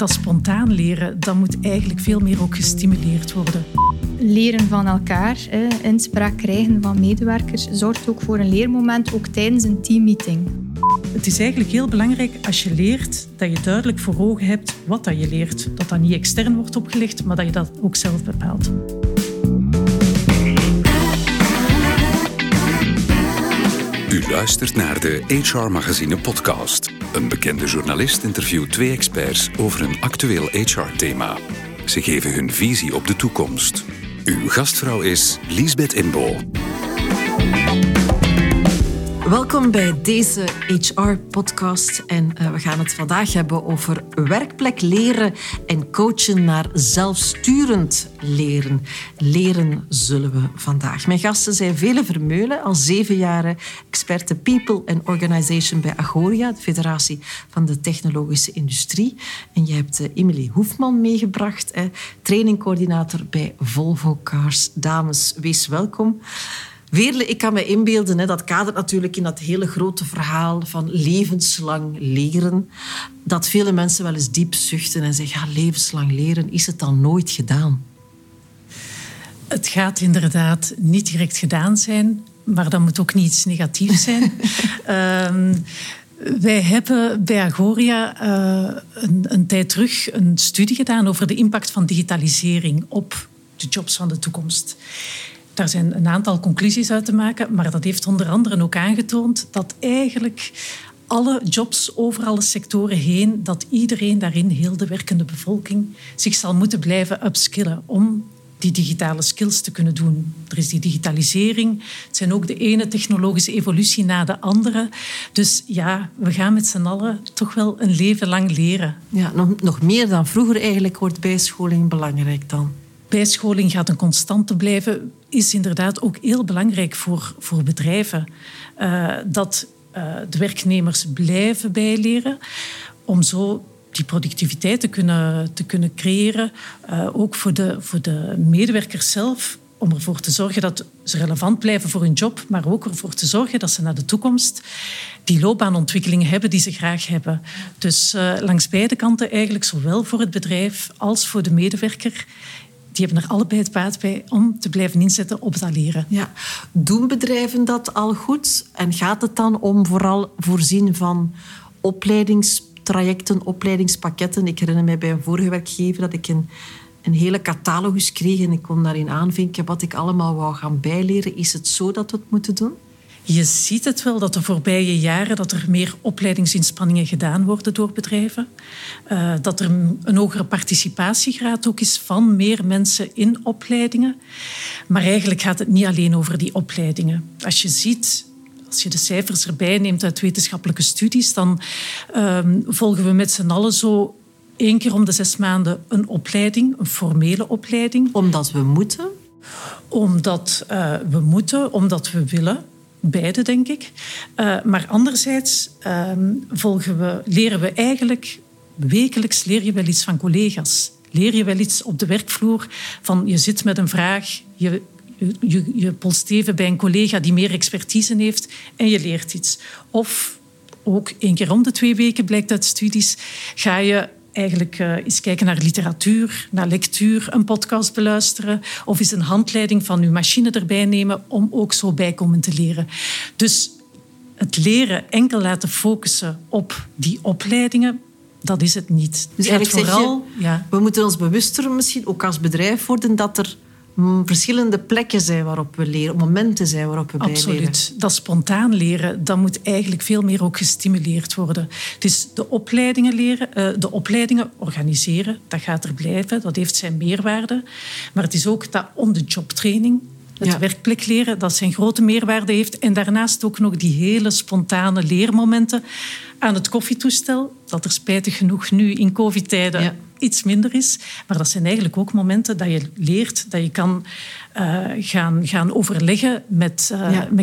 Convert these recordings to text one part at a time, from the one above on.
dat spontaan leren, dat moet eigenlijk veel meer ook gestimuleerd worden. Leren van elkaar, inspraak krijgen van medewerkers, zorgt ook voor een leermoment, ook tijdens een teammeeting. Het is eigenlijk heel belangrijk als je leert, dat je duidelijk voor ogen hebt wat dat je leert. Dat dat niet extern wordt opgelegd, maar dat je dat ook zelf bepaalt. U luistert naar de HR Magazine podcast. Een bekende journalist interviewt twee experts over een actueel HR-thema. Ze geven hun visie op de toekomst. Uw gastvrouw is Lisbeth Imbo. Welkom bij deze HR-podcast. En we gaan het vandaag hebben over werkplek leren en coachen naar zelfsturend leren. Leren zullen we vandaag. Mijn gasten zijn Veerle Vermeulen, al 7 jaar experte People and Organization bij Agoria, de Federatie van de Technologische Industrie. En je hebt Emily Hoefman meegebracht, trainingcoördinator bij Volvo Cars. Dames, wees welkom. Veerle, ik kan me inbeelden, dat kadert natuurlijk in dat hele grote verhaal van levenslang leren. Dat vele mensen wel eens diep zuchten en zeggen, ja, levenslang leren, is het dan nooit gedaan? Het gaat inderdaad niet direct gedaan zijn, maar dat moet ook niet iets negatiefs zijn. Wij hebben bij Agoria een tijd terug een studie gedaan over de impact van digitalisering op de jobs van de toekomst. Daar zijn een aantal conclusies uit te maken, maar dat heeft onder andere ook aangetoond dat eigenlijk alle jobs over alle sectoren heen, dat iedereen daarin, heel de werkende bevolking, zich zal moeten blijven upskillen om die digitale skills te kunnen doen. Er is die digitalisering, het zijn ook de ene technologische evolutie na de andere. Dus ja, we gaan met z'n allen toch wel een leven lang leren. Ja, nog meer dan vroeger eigenlijk wordt bijscholing belangrijk dan. Bijscholing gaat een constante blijven, is inderdaad ook heel belangrijk voor bedrijven. Dat de werknemers blijven bijleren om zo die productiviteit te kunnen creëren. Ook voor de medewerkers zelf, om ervoor te zorgen dat ze relevant blijven voor hun job, maar ook ervoor te zorgen dat ze naar de toekomst die loopbaanontwikkelingen hebben die ze graag hebben. Dus langs beide kanten eigenlijk, zowel voor het bedrijf als voor de medewerker, die hebben er allebei het baat bij om te blijven inzetten op dat leren. Ja. Doen bedrijven dat al goed? En gaat het dan om vooral voorzien van opleidingstrajecten, opleidingspakketten? Ik herinner mij bij een vorige werkgever dat ik een hele catalogus kreeg en ik kon daarin aanvinken wat ik allemaal wou gaan bijleren. Is het zo dat we het moeten doen? Je ziet het wel dat de voorbije jaren dat er meer opleidingsinspanningen gedaan worden door bedrijven. Dat er een hogere participatiegraad ook is van meer mensen in opleidingen. Maar eigenlijk gaat het niet alleen over die opleidingen. Als je ziet, als je de cijfers erbij neemt uit wetenschappelijke studies, dan volgen we met z'n allen zo 1 keer om de 6 maanden een opleiding, een formele opleiding. Omdat we moeten? Omdat we moeten, omdat we willen. Beide, denk ik. Maar anderzijds leren we eigenlijk... Wekelijks leer je wel iets van collega's. Leer je wel iets op de werkvloer. Van je zit met een vraag, je polst even bij een collega die meer expertise heeft en je leert iets. Of ook 1 keer om de 2 weken, blijkt uit studies, ga je eigenlijk eens kijken naar literatuur, naar lectuur, een podcast beluisteren of eens een handleiding van uw machine erbij nemen om ook zo bijkomend te leren. Dus het leren enkel laten focussen op die opleidingen, dat is het niet. Dus eigenlijk vooral, zeg je, ja, we moeten ons bewuster misschien ook als bedrijf worden dat er verschillende plekken zijn waarop we leren, momenten zijn waarop we bijleren. Absoluut. Dat spontaan leren, dat moet eigenlijk veel meer ook gestimuleerd worden. Dus de opleidingen organiseren, dat gaat er blijven, dat heeft zijn meerwaarde. Maar het is ook dat on-the-job training, het werkplek leren, dat zijn grote meerwaarde heeft. En daarnaast ook nog die hele spontane leermomenten aan het koffietoestel, dat er spijtig genoeg nu in COVID-tijden iets minder is. Maar dat zijn eigenlijk ook momenten dat je leert, dat je kan gaan overleggen met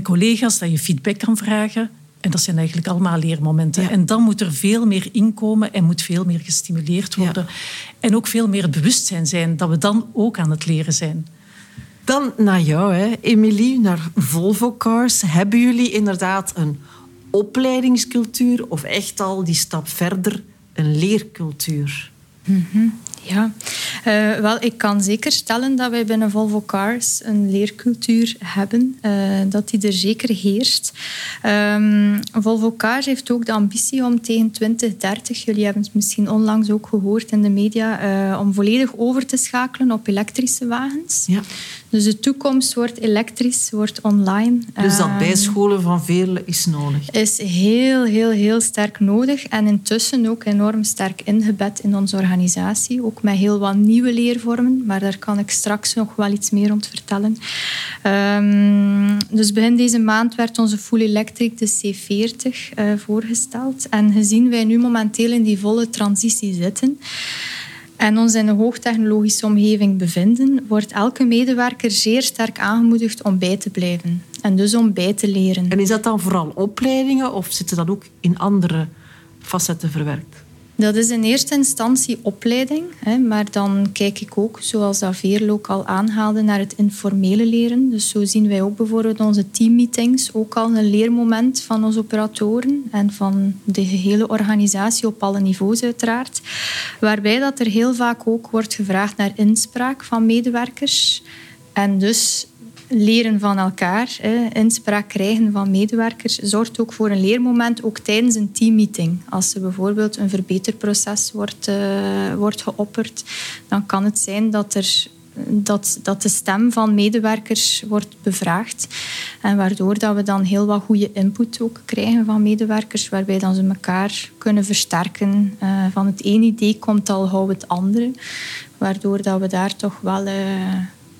collega's, dat je feedback kan vragen. En dat zijn eigenlijk allemaal leermomenten. Ja. En dan moet er veel meer inkomen en moet veel meer gestimuleerd worden. Ja. En ook veel meer het bewustzijn zijn dat we dan ook aan het leren zijn. Dan naar jou, Emily, naar Volvo Cars. Hebben jullie inderdaad een opleidingscultuur of echt al die stap verder een leercultuur? Mm-hmm. Ja, wel, ik kan zeker stellen dat wij binnen Volvo Cars een leercultuur hebben, dat die er zeker heerst. Volvo Cars heeft ook de ambitie om tegen 2030, jullie hebben het misschien onlangs ook gehoord in de media, om volledig over te schakelen op elektrische wagens. Ja. Dus de toekomst wordt elektrisch, wordt online. Dus dat bijscholen van Veerle is nodig? Is heel, heel, heel sterk nodig en intussen ook enorm sterk ingebed in onze organisatie. Ook met heel wat nieuwe leervormen, maar daar kan ik straks nog wel iets meer rond vertellen. Dus begin deze maand werd onze full electric, de C40, voorgesteld. En gezien wij nu momenteel in die volle transitie zitten en ons in een hoogtechnologische omgeving bevinden, wordt elke medewerker zeer sterk aangemoedigd om bij te blijven. En dus om bij te leren. En is dat dan vooral opleidingen of zitten dat ook in andere facetten verwerkt? Dat is in eerste instantie opleiding, maar dan kijk ik ook, zoals dat Veerle ook al aanhaalde, naar het informele leren. Dus zo zien wij ook bijvoorbeeld onze teammeetings ook al een leermoment van onze operatoren en van de gehele organisatie op alle niveaus uiteraard. Waarbij dat er heel vaak ook wordt gevraagd naar inspraak van medewerkers en dus leren van elkaar, inspraak krijgen van medewerkers, zorgt ook voor een leermoment, ook tijdens een teammeeting. Als er bijvoorbeeld een verbeterproces wordt geopperd, dan kan het zijn dat de stem van medewerkers wordt bevraagd. En waardoor dat we dan heel wat goede input ook krijgen van medewerkers, waarbij dan ze elkaar kunnen versterken. Van het ene idee komt al gauw het andere. Waardoor dat we daar toch wel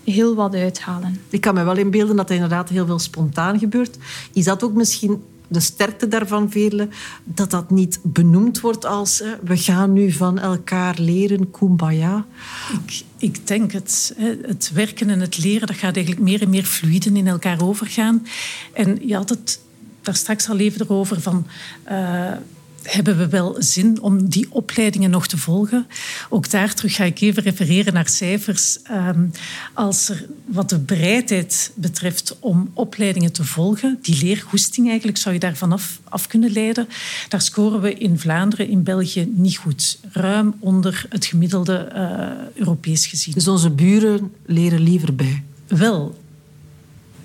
heel wat uithalen. Ik kan me wel inbeelden dat er inderdaad heel veel spontaan gebeurt. Is dat ook misschien de sterkte daarvan, Veerle, dat dat niet benoemd wordt als we gaan nu van elkaar leren, kumbaya? Ik denk het werken en het leren, dat gaat eigenlijk meer en meer fluïden in elkaar overgaan. En je had het daar straks al even over van hebben we wel zin om die opleidingen nog te volgen? Ook daar terug ga ik even refereren naar cijfers. Als er wat de bereidheid betreft om opleidingen te volgen, die leergoesting eigenlijk, zou je daarvan af kunnen leiden. Daar scoren we in Vlaanderen, in België, niet goed. Ruim onder het gemiddelde Europees gezien. Dus onze buren leren liever bij? Wel.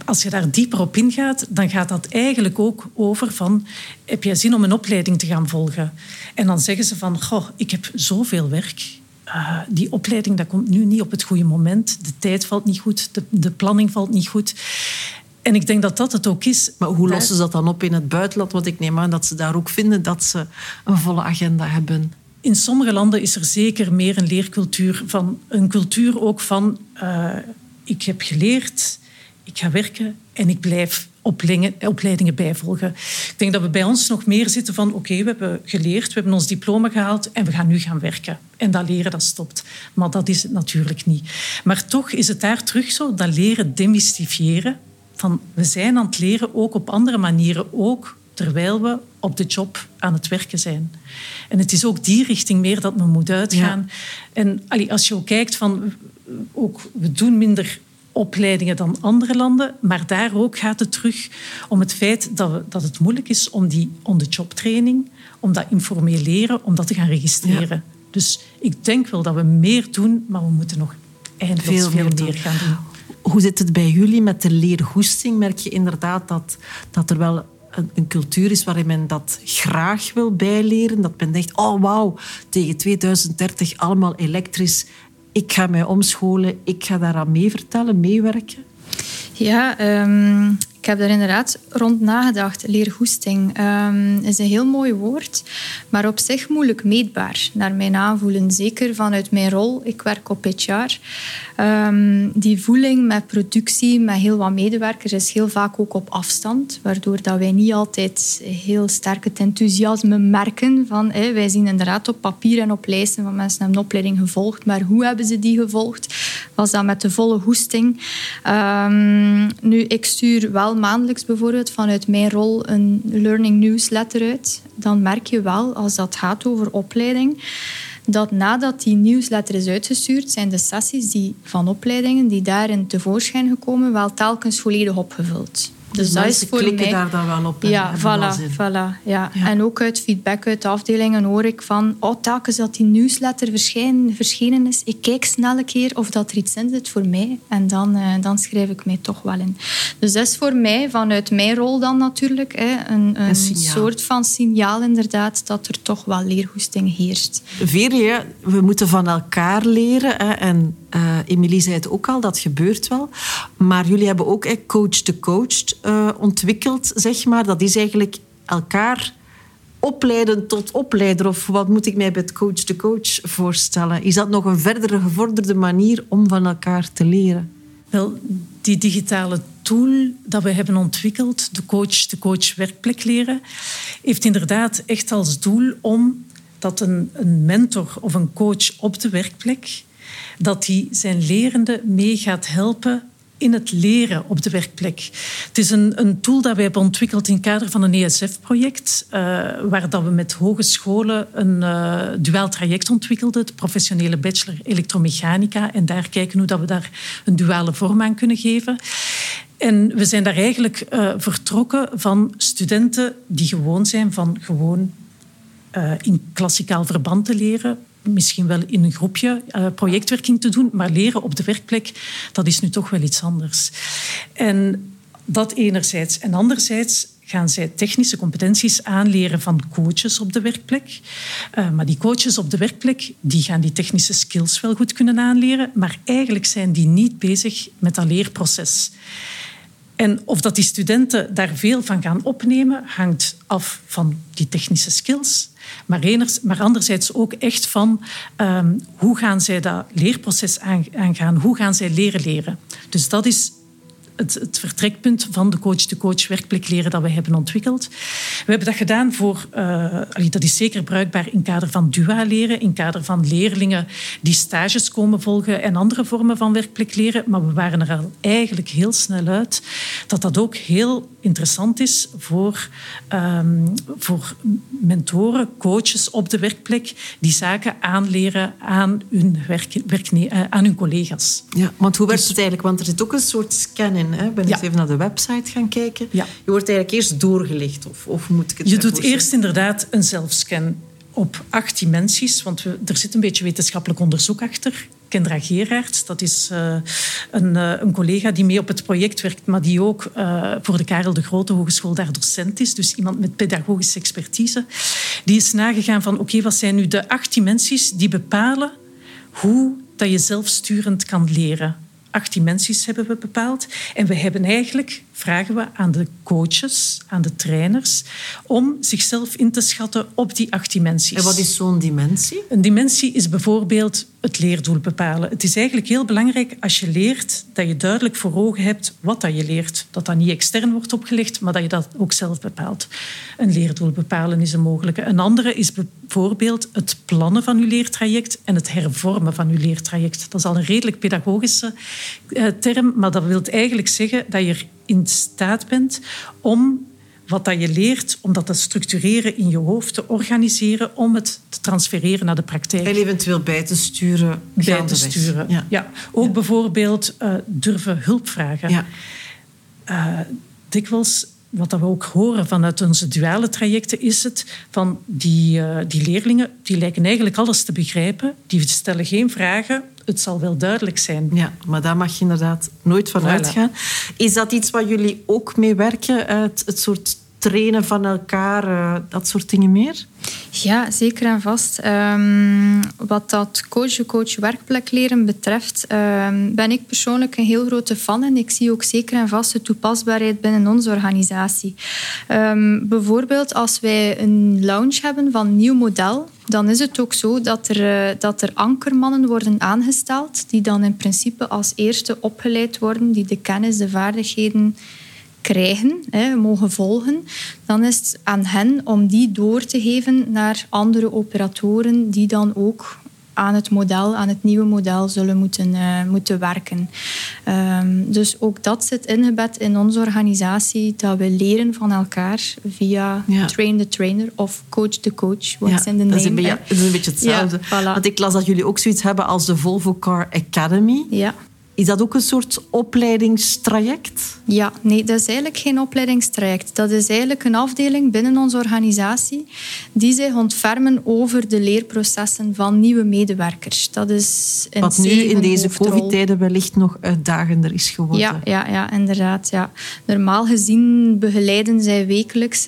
Als je daar dieper op ingaat, dan gaat dat eigenlijk ook over van heb jij zin om een opleiding te gaan volgen? En dan zeggen ze van, goh, ik heb zoveel werk. Die opleiding, dat komt nu niet op het goede moment. De tijd valt niet goed, de planning valt niet goed. En ik denk dat dat het ook is. Maar hoe lossen ze dat dan op in het buitenland? Want ik neem aan dat ze daar ook vinden dat ze een volle agenda hebben. In sommige landen is er zeker meer een leercultuur van, een cultuur ook van ik heb geleerd, ik ga werken en ik blijf opleidingen bijvolgen. Ik denk dat we bij ons nog meer zitten van oké, we hebben geleerd, we hebben ons diploma gehaald en we gaan nu gaan werken. En dat leren, dat stopt. Maar dat is het natuurlijk niet. Maar toch is het daar terug zo, dat leren demystifiëren. Van, we zijn aan het leren ook op andere manieren, ook terwijl we op de job aan het werken zijn. En het is ook die richting meer dat men moet uitgaan. Ja. En als je ook kijkt van, ook, we doen minder opleidingen dan andere landen, maar daar ook gaat het terug om het feit dat het moeilijk is om die on-the-job training, om dat informeel leren, om dat te gaan registreren. Ja. Dus ik denk wel dat we meer doen, maar we moeten nog eindeloos veel meer gaan doen. Hoe zit het bij jullie met de leergoesting? Merk je inderdaad dat er wel een cultuur is waarin men dat graag wil bijleren? Dat men denkt, oh wauw, tegen 2030 allemaal elektrisch. Ik ga mij omscholen, ik ga daaraan meewerken. Ja, ik heb daar inderdaad rond nagedacht. Leergoesting is een heel mooi woord, maar op zich moeilijk meetbaar, naar mijn aanvoelen. Zeker vanuit mijn rol, ik werk op PitchR. Die voeling met productie, met heel wat medewerkers, is heel vaak ook op afstand. Waardoor dat wij niet altijd heel sterk het enthousiasme merken. Wij zien inderdaad op papier en op lijsten van mensen hebben een opleiding gevolgd. Maar hoe hebben ze die gevolgd? Was dat met de volle goesting? Nu, ik stuur wel maandelijks bijvoorbeeld vanuit mijn rol een learning newsletter uit. Dan merk je wel, als dat gaat over opleiding, dat nadat die newsletter is uitgestuurd, zijn de sessies van opleidingen die daarin tevoorschijn gekomen wel telkens volledig opgevuld. Dus dat is voor mij... daar dan wel op. Ja, voilà. Ja. Ja. En ook uit feedback uit de afdelingen hoor ik van... telkens dat die newsletter verschenen is... ik kijk snel een keer of dat er iets in zit voor mij. En dan schrijf ik mij toch wel in. Dus dat is voor mij, vanuit mijn rol dan natuurlijk... Een soort van signaal inderdaad... dat er toch wel leergoesting heerst. Veerle, we moeten van elkaar leren... Hè, en Emily zei het ook al, dat gebeurt wel. Maar jullie hebben ook coach-to-coach ontwikkeld, zeg maar. Dat is eigenlijk elkaar opleiden tot opleider. Of wat moet ik mij bij het coach-to-coach voorstellen? Is dat nog een verdere gevorderde manier om van elkaar te leren? Wel, die digitale tool dat we hebben ontwikkeld, de coach-to-coach werkplek leren, heeft inderdaad echt als doel om dat een mentor of een coach op de werkplek... dat hij zijn lerende mee gaat helpen in het leren op de werkplek. Het is een tool dat wij hebben ontwikkeld in het kader van een ESF-project... waar dat we met hogescholen een duaal traject ontwikkelden... de professionele bachelor elektromechanica... en daar kijken hoe dat we daar een duale vorm aan kunnen geven... En we zijn daar eigenlijk vertrokken van studenten die gewoon zijn... van gewoon in klassikaal verband te leren... misschien wel in een groepje projectwerking te doen, maar leren op de werkplek, dat is nu toch wel iets anders. En dat enerzijds. En anderzijds gaan zij technische competenties aanleren van coaches op de werkplek. Maar die coaches op de werkplek, die gaan die technische skills wel goed kunnen aanleren, maar eigenlijk zijn die niet bezig met dat leerproces. En of dat die studenten daar veel van gaan opnemen, hangt af van die technische skills. Maar anderzijds ook echt van hoe gaan zij dat leerproces aangaan? Hoe gaan zij leren? Dus dat is het vertrekpunt van de coach-to-coach werkplek leren dat we hebben ontwikkeld. We hebben dat gedaan voor... dat is zeker bruikbaar in het kader van DUA leren, in het kader van leerlingen die stages komen volgen en andere vormen van werkplek leren. Maar we waren er al eigenlijk heel snel uit dat dat ook heel interessant is voor mentoren, coaches op de werkplek die zaken aanleren aan aan hun collega's. Ja, want hoe werkt het eigenlijk? Want er zit ook een soort scan in. Ik ben eens even naar de website gaan kijken. Ja. Je wordt eigenlijk eerst doorgelicht. Of moet ik het je doet eerst inderdaad een zelfscan op 8 dimensies. Want er zit een beetje wetenschappelijk onderzoek achter. Kendra Geeraerts, dat is een collega die mee op het project werkt... maar die ook voor de Karel de Grote Hogeschool daar docent is. Dus iemand met pedagogische expertise. Die is nagegaan van oké, wat zijn nu de 8 dimensies... die bepalen hoe dat je zelfsturend kan leren... 8 dimensies hebben we bepaald. En we hebben eigenlijk, vragen we aan de coaches, aan de trainers... om zichzelf in te schatten op die 8 dimensies. En wat is zo'n dimensie? Een dimensie is bijvoorbeeld het leerdoel bepalen. Het is eigenlijk heel belangrijk als je leert... dat je duidelijk voor ogen hebt wat dat je leert. Dat dat niet extern wordt opgelegd, maar dat je dat ook zelf bepaalt. Een leerdoel bepalen is een mogelijke. Een andere is bijvoorbeeld het plannen van je leertraject... en het hervormen van je leertraject. Dat is al een redelijk pedagogische... term, maar dat wil eigenlijk zeggen dat je in staat bent om wat dat je leert, om dat te structureren in je hoofd, te organiseren, om het te transfereren naar de praktijk. En eventueel bij te sturen. Bij te sturen, ja. Ja. Ook bijvoorbeeld durven hulp vragen. Ja. Dikwijls, wat dat we ook horen vanuit onze duale trajecten, is het van die leerlingen, die lijken eigenlijk alles te begrijpen, die stellen geen vragen... Het zal wel duidelijk zijn. Ja, maar daar mag je inderdaad nooit van uitgaan. Is dat iets waar jullie ook mee werken? Het soort trainen van elkaar, dat soort dingen meer? Ja, zeker en vast. Wat dat coach-to-coach werkplek leren betreft... ben ik persoonlijk een heel grote fan... en ik zie ook zeker en vast de toepasbaarheid binnen onze organisatie. Bijvoorbeeld als wij een lounge hebben van een nieuw model... dan is het ook zo dat er ankermannen worden aangesteld... die dan in principe als eerste opgeleid worden... die de kennis, de vaardigheden... krijgen, mogen volgen, dan is het aan hen om die door te geven naar andere operatoren die dan ook aan het nieuwe model zullen moeten werken. Dus ook dat zit ingebed in onze organisatie, dat we leren van elkaar via train the trainer of coach the coach. Dat is een beetje hetzelfde. Ja, voilà. Want ik las dat jullie ook zoiets hebben als de Volvo Car Academy. Ja. Is dat ook een soort opleidingstraject? Ja, nee, dat is eigenlijk geen opleidingstraject. Dat is eigenlijk een afdeling binnen onze organisatie die zich ontfermen over de leerprocessen van nieuwe medewerkers. Dat is wat nu in deze COVID-tijden wellicht nog uitdagender is geworden. Ja, inderdaad. Ja. Normaal gezien begeleiden zij wekelijks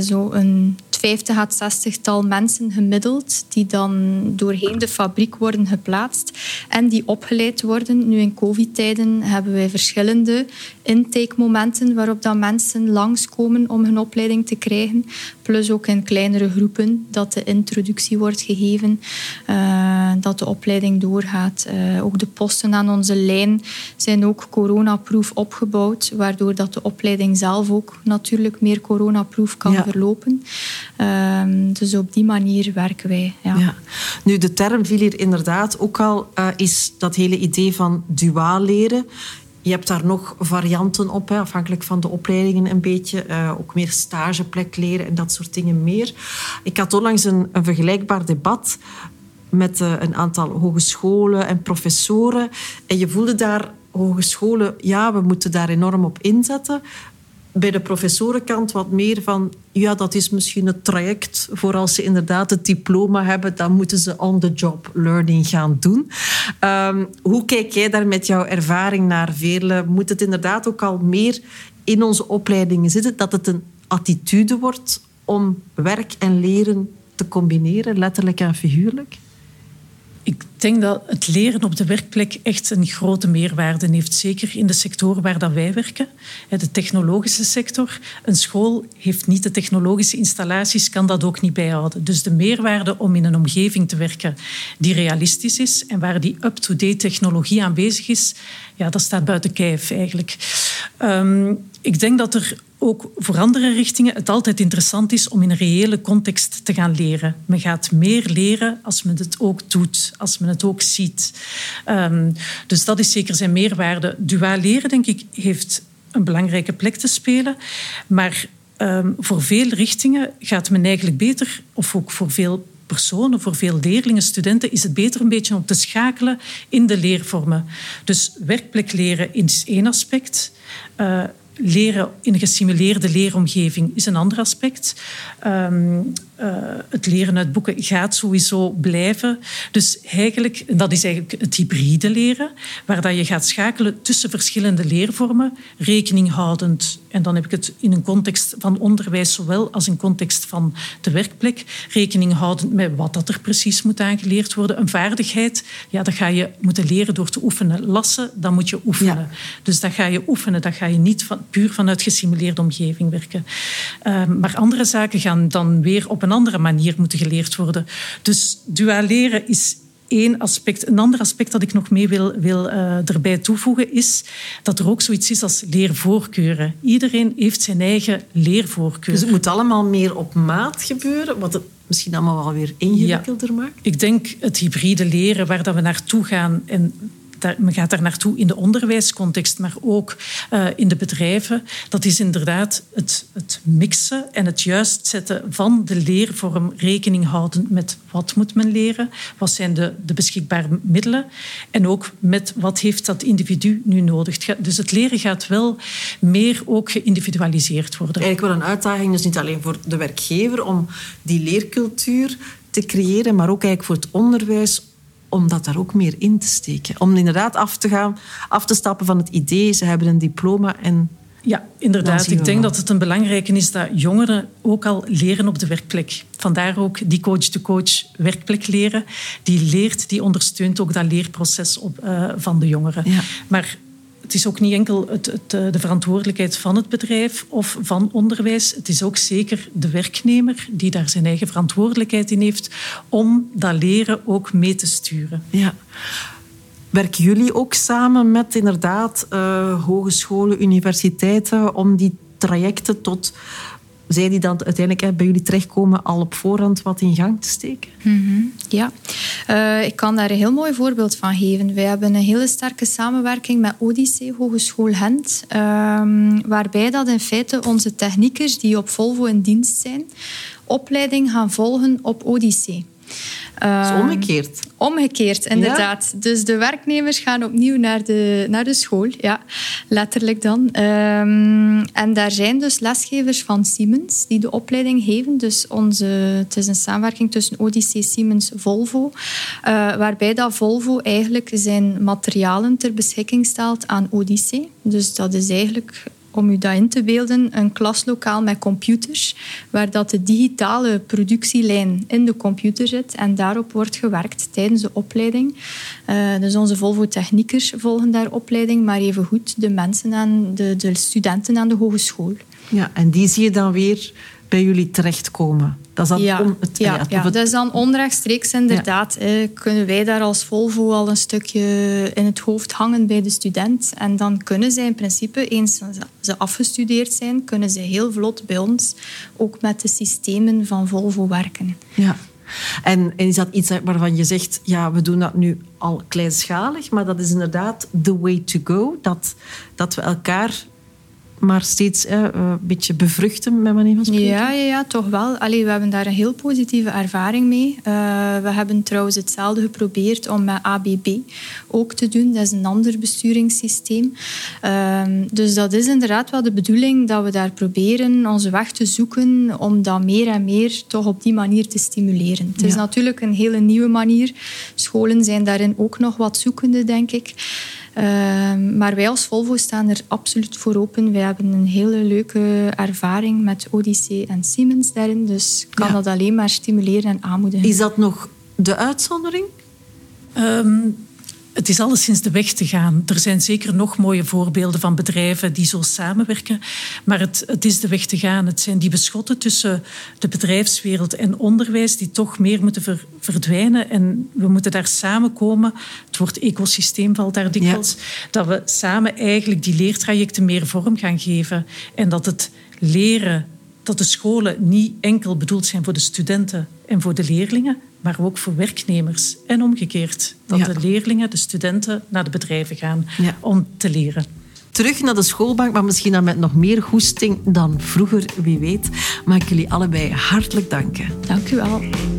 zo'n 50 à 60-tal mensen gemiddeld die dan doorheen de fabriek worden geplaatst en die opgeleid worden. Nu in COVID-tijden hebben wij verschillende intake-momenten waarop dat mensen langskomen om hun opleiding te krijgen. Plus ook in kleinere groepen dat de introductie wordt gegeven, dat de opleiding doorgaat. Ook de posten aan onze lijn zijn ook coronaproof opgebouwd, waardoor dat de opleiding zelf ook natuurlijk meer coronaproof kan verlopen. Dus op die manier werken wij. Ja. Nu, de term viel hier inderdaad ook al, is dat hele idee van duaal leren. Je hebt daar nog varianten op, hè, afhankelijk van de opleidingen een beetje. Ook meer stageplek leren en dat soort dingen meer. Ik had onlangs een vergelijkbaar debat met een aantal hogescholen en professoren. En je voelde daar, hogescholen, ja, we moeten daar enorm op inzetten. Bij de professorenkant wat meer van... ja, dat is misschien het traject voor als ze inderdaad het diploma hebben. Dan moeten ze on-the-job learning gaan doen. Hoe kijk jij daar met jouw ervaring naar, Veerle? Moet het inderdaad ook al meer in onze opleidingen zitten? Dat het een attitude wordt om werk en leren te combineren, letterlijk en figuurlijk? Ik denk dat het leren op de werkplek echt een grote meerwaarde heeft. Zeker in de sectoren waar dat wij werken. De technologische sector. Een school heeft niet de technologische installaties, kan dat ook niet bijhouden. Dus de meerwaarde om in een omgeving te werken die realistisch is en waar die up-to-date technologie aanwezig is, ja, dat staat buiten kijf eigenlijk. Ik denk dat er ook voor andere richtingen het altijd interessant is om in een reële context te gaan leren. Men gaat meer leren als men het ook doet, als men het ook ziet. Dus dat is zeker zijn meerwaarde. Duaal leren, denk ik, heeft een belangrijke plek te spelen. Maar voor veel richtingen gaat men eigenlijk beter, of ook voor veel personen, voor veel leerlingen, studenten, is het beter een beetje om te schakelen in de leervormen. Dus werkplek leren is één aspect. Leren in een gesimuleerde leeromgeving is een ander aspect. Het leren uit boeken gaat sowieso blijven. Dus eigenlijk, dat is eigenlijk het hybride leren, waar dat je gaat schakelen tussen verschillende leervormen, rekening houdend. En dan heb ik het in een context van onderwijs, zowel als in context van de werkplek, rekening houdend met wat dat er precies moet aangeleerd worden. Een vaardigheid, ja, dat ga je moeten leren door te oefenen. Lassen, dat moet je oefenen. Ja. Dus dat ga je oefenen, dat ga je niet puur vanuit gesimuleerde omgeving werken. Maar andere zaken gaan dan weer op een andere manier moeten geleerd worden. Dus duaal leren is één aspect. Een ander aspect dat ik nog mee wil erbij toevoegen is dat er ook zoiets is als leervoorkeuren. Iedereen heeft zijn eigen leervoorkeur. Dus het moet allemaal meer op maat gebeuren, wat het misschien allemaal wel weer ingewikkelder maakt? Ik denk het hybride leren waar dat we naartoe gaan en men gaat daar naartoe in de onderwijscontext, maar ook in de bedrijven. Dat is inderdaad het mixen en het juist zetten van de leervorm, rekening houdend met wat moet men leren, wat zijn de beschikbare middelen en ook met wat heeft dat individu nu nodig. Dus het leren gaat wel meer ook geïndividualiseerd worden. Eigenlijk wel een uitdaging, dus niet alleen voor de werkgever om die leercultuur te creëren, maar ook eigenlijk voor het onderwijs om dat daar ook meer in te steken. Om inderdaad af te stappen van het idee, ze hebben een diploma en... Ja, inderdaad. Ik denk dat het een belangrijke is dat jongeren ook al leren op de werkplek. Vandaar ook die coach-to-coach werkplek leren. Die ondersteunt ook dat leerproces van de jongeren. Ja. Maar het is ook niet enkel de verantwoordelijkheid van het bedrijf of van onderwijs. Het is ook zeker de werknemer die daar zijn eigen verantwoordelijkheid in heeft om dat leren ook mee te sturen. Ja. Werken jullie ook samen met inderdaad hogescholen, universiteiten om die trajecten tot... zij die dan uiteindelijk bij jullie terechtkomen al op voorhand wat in gang te steken? Mm-hmm, ja. Ik kan daar een heel mooi voorbeeld van geven. Wij hebben een hele sterke samenwerking met Odisee Hogeschool Gent. Waarbij dat in feite onze techniekers die op Volvo in dienst zijn, opleiding gaan volgen op Odisee. Dus omgekeerd? Omgekeerd, inderdaad. Ja. Dus de werknemers gaan opnieuw naar de school. Ja, letterlijk dan. En daar zijn dus lesgevers van Siemens die de opleiding geven. Dus het is een samenwerking tussen Odisee, Siemens, Volvo. Waarbij dat Volvo eigenlijk zijn materialen ter beschikking stelt aan Odisee. Dus dat is eigenlijk... Om u dat in te beelden, een klaslokaal met computers, waar dat de digitale productielijn in de computer zit en daarop wordt gewerkt tijdens de opleiding. Dus onze Volvo-techniekers volgen daar opleiding, maar evengoed de mensen aan de studenten aan de hogeschool. Ja, en die zie je dan weer bij jullie terechtkomen. Dat is dan dat is dan onrechtstreeks inderdaad. Ja. Kunnen wij daar als Volvo al een stukje in het hoofd hangen bij de student. En dan kunnen zij in principe, eens ze afgestudeerd zijn, kunnen ze heel vlot bij ons ook met de systemen van Volvo werken. Ja. En is dat iets waarvan je zegt, ja, we doen dat nu al kleinschalig, maar dat is inderdaad the way to go. Dat we elkaar... maar steeds een beetje bevruchten, met manier van spreken. Ja, toch wel. Allee, we hebben daar een heel positieve ervaring mee. We hebben trouwens hetzelfde geprobeerd om met ABB ook te doen. Dat is een ander besturingssysteem. Dus dat is inderdaad wel de bedoeling dat we daar proberen onze weg te zoeken om dat meer en meer toch op die manier te stimuleren. Het is natuurlijk een hele nieuwe manier. Scholen zijn daarin ook nog wat zoekende, denk ik. Maar wij als Volvo staan er absoluut voor open. Wij hebben een hele leuke ervaring met Odisee en Siemens daarin. Dus kan dat alleen maar stimuleren en aanmoedigen. Is dat nog de uitzondering? Het is alleszins de weg te gaan. Er zijn zeker nog mooie voorbeelden van bedrijven die zo samenwerken. Maar het is de weg te gaan. Het zijn die beschotten tussen de bedrijfswereld en onderwijs die toch meer moeten verdwijnen. En we moeten daar samenkomen. Het woord ecosysteem valt daar dikwijls. Ja. Dat we samen eigenlijk die leertrajecten meer vorm gaan geven. En dat het leren, dat de scholen niet enkel bedoeld zijn voor de studenten en voor de leerlingen, maar ook voor werknemers. En omgekeerd. Dat de leerlingen, de studenten, naar de bedrijven gaan om te leren. Terug naar de schoolbank, maar misschien dan met nog meer goesting dan vroeger, wie weet. Mag ik jullie allebei hartelijk danken. Dank u wel.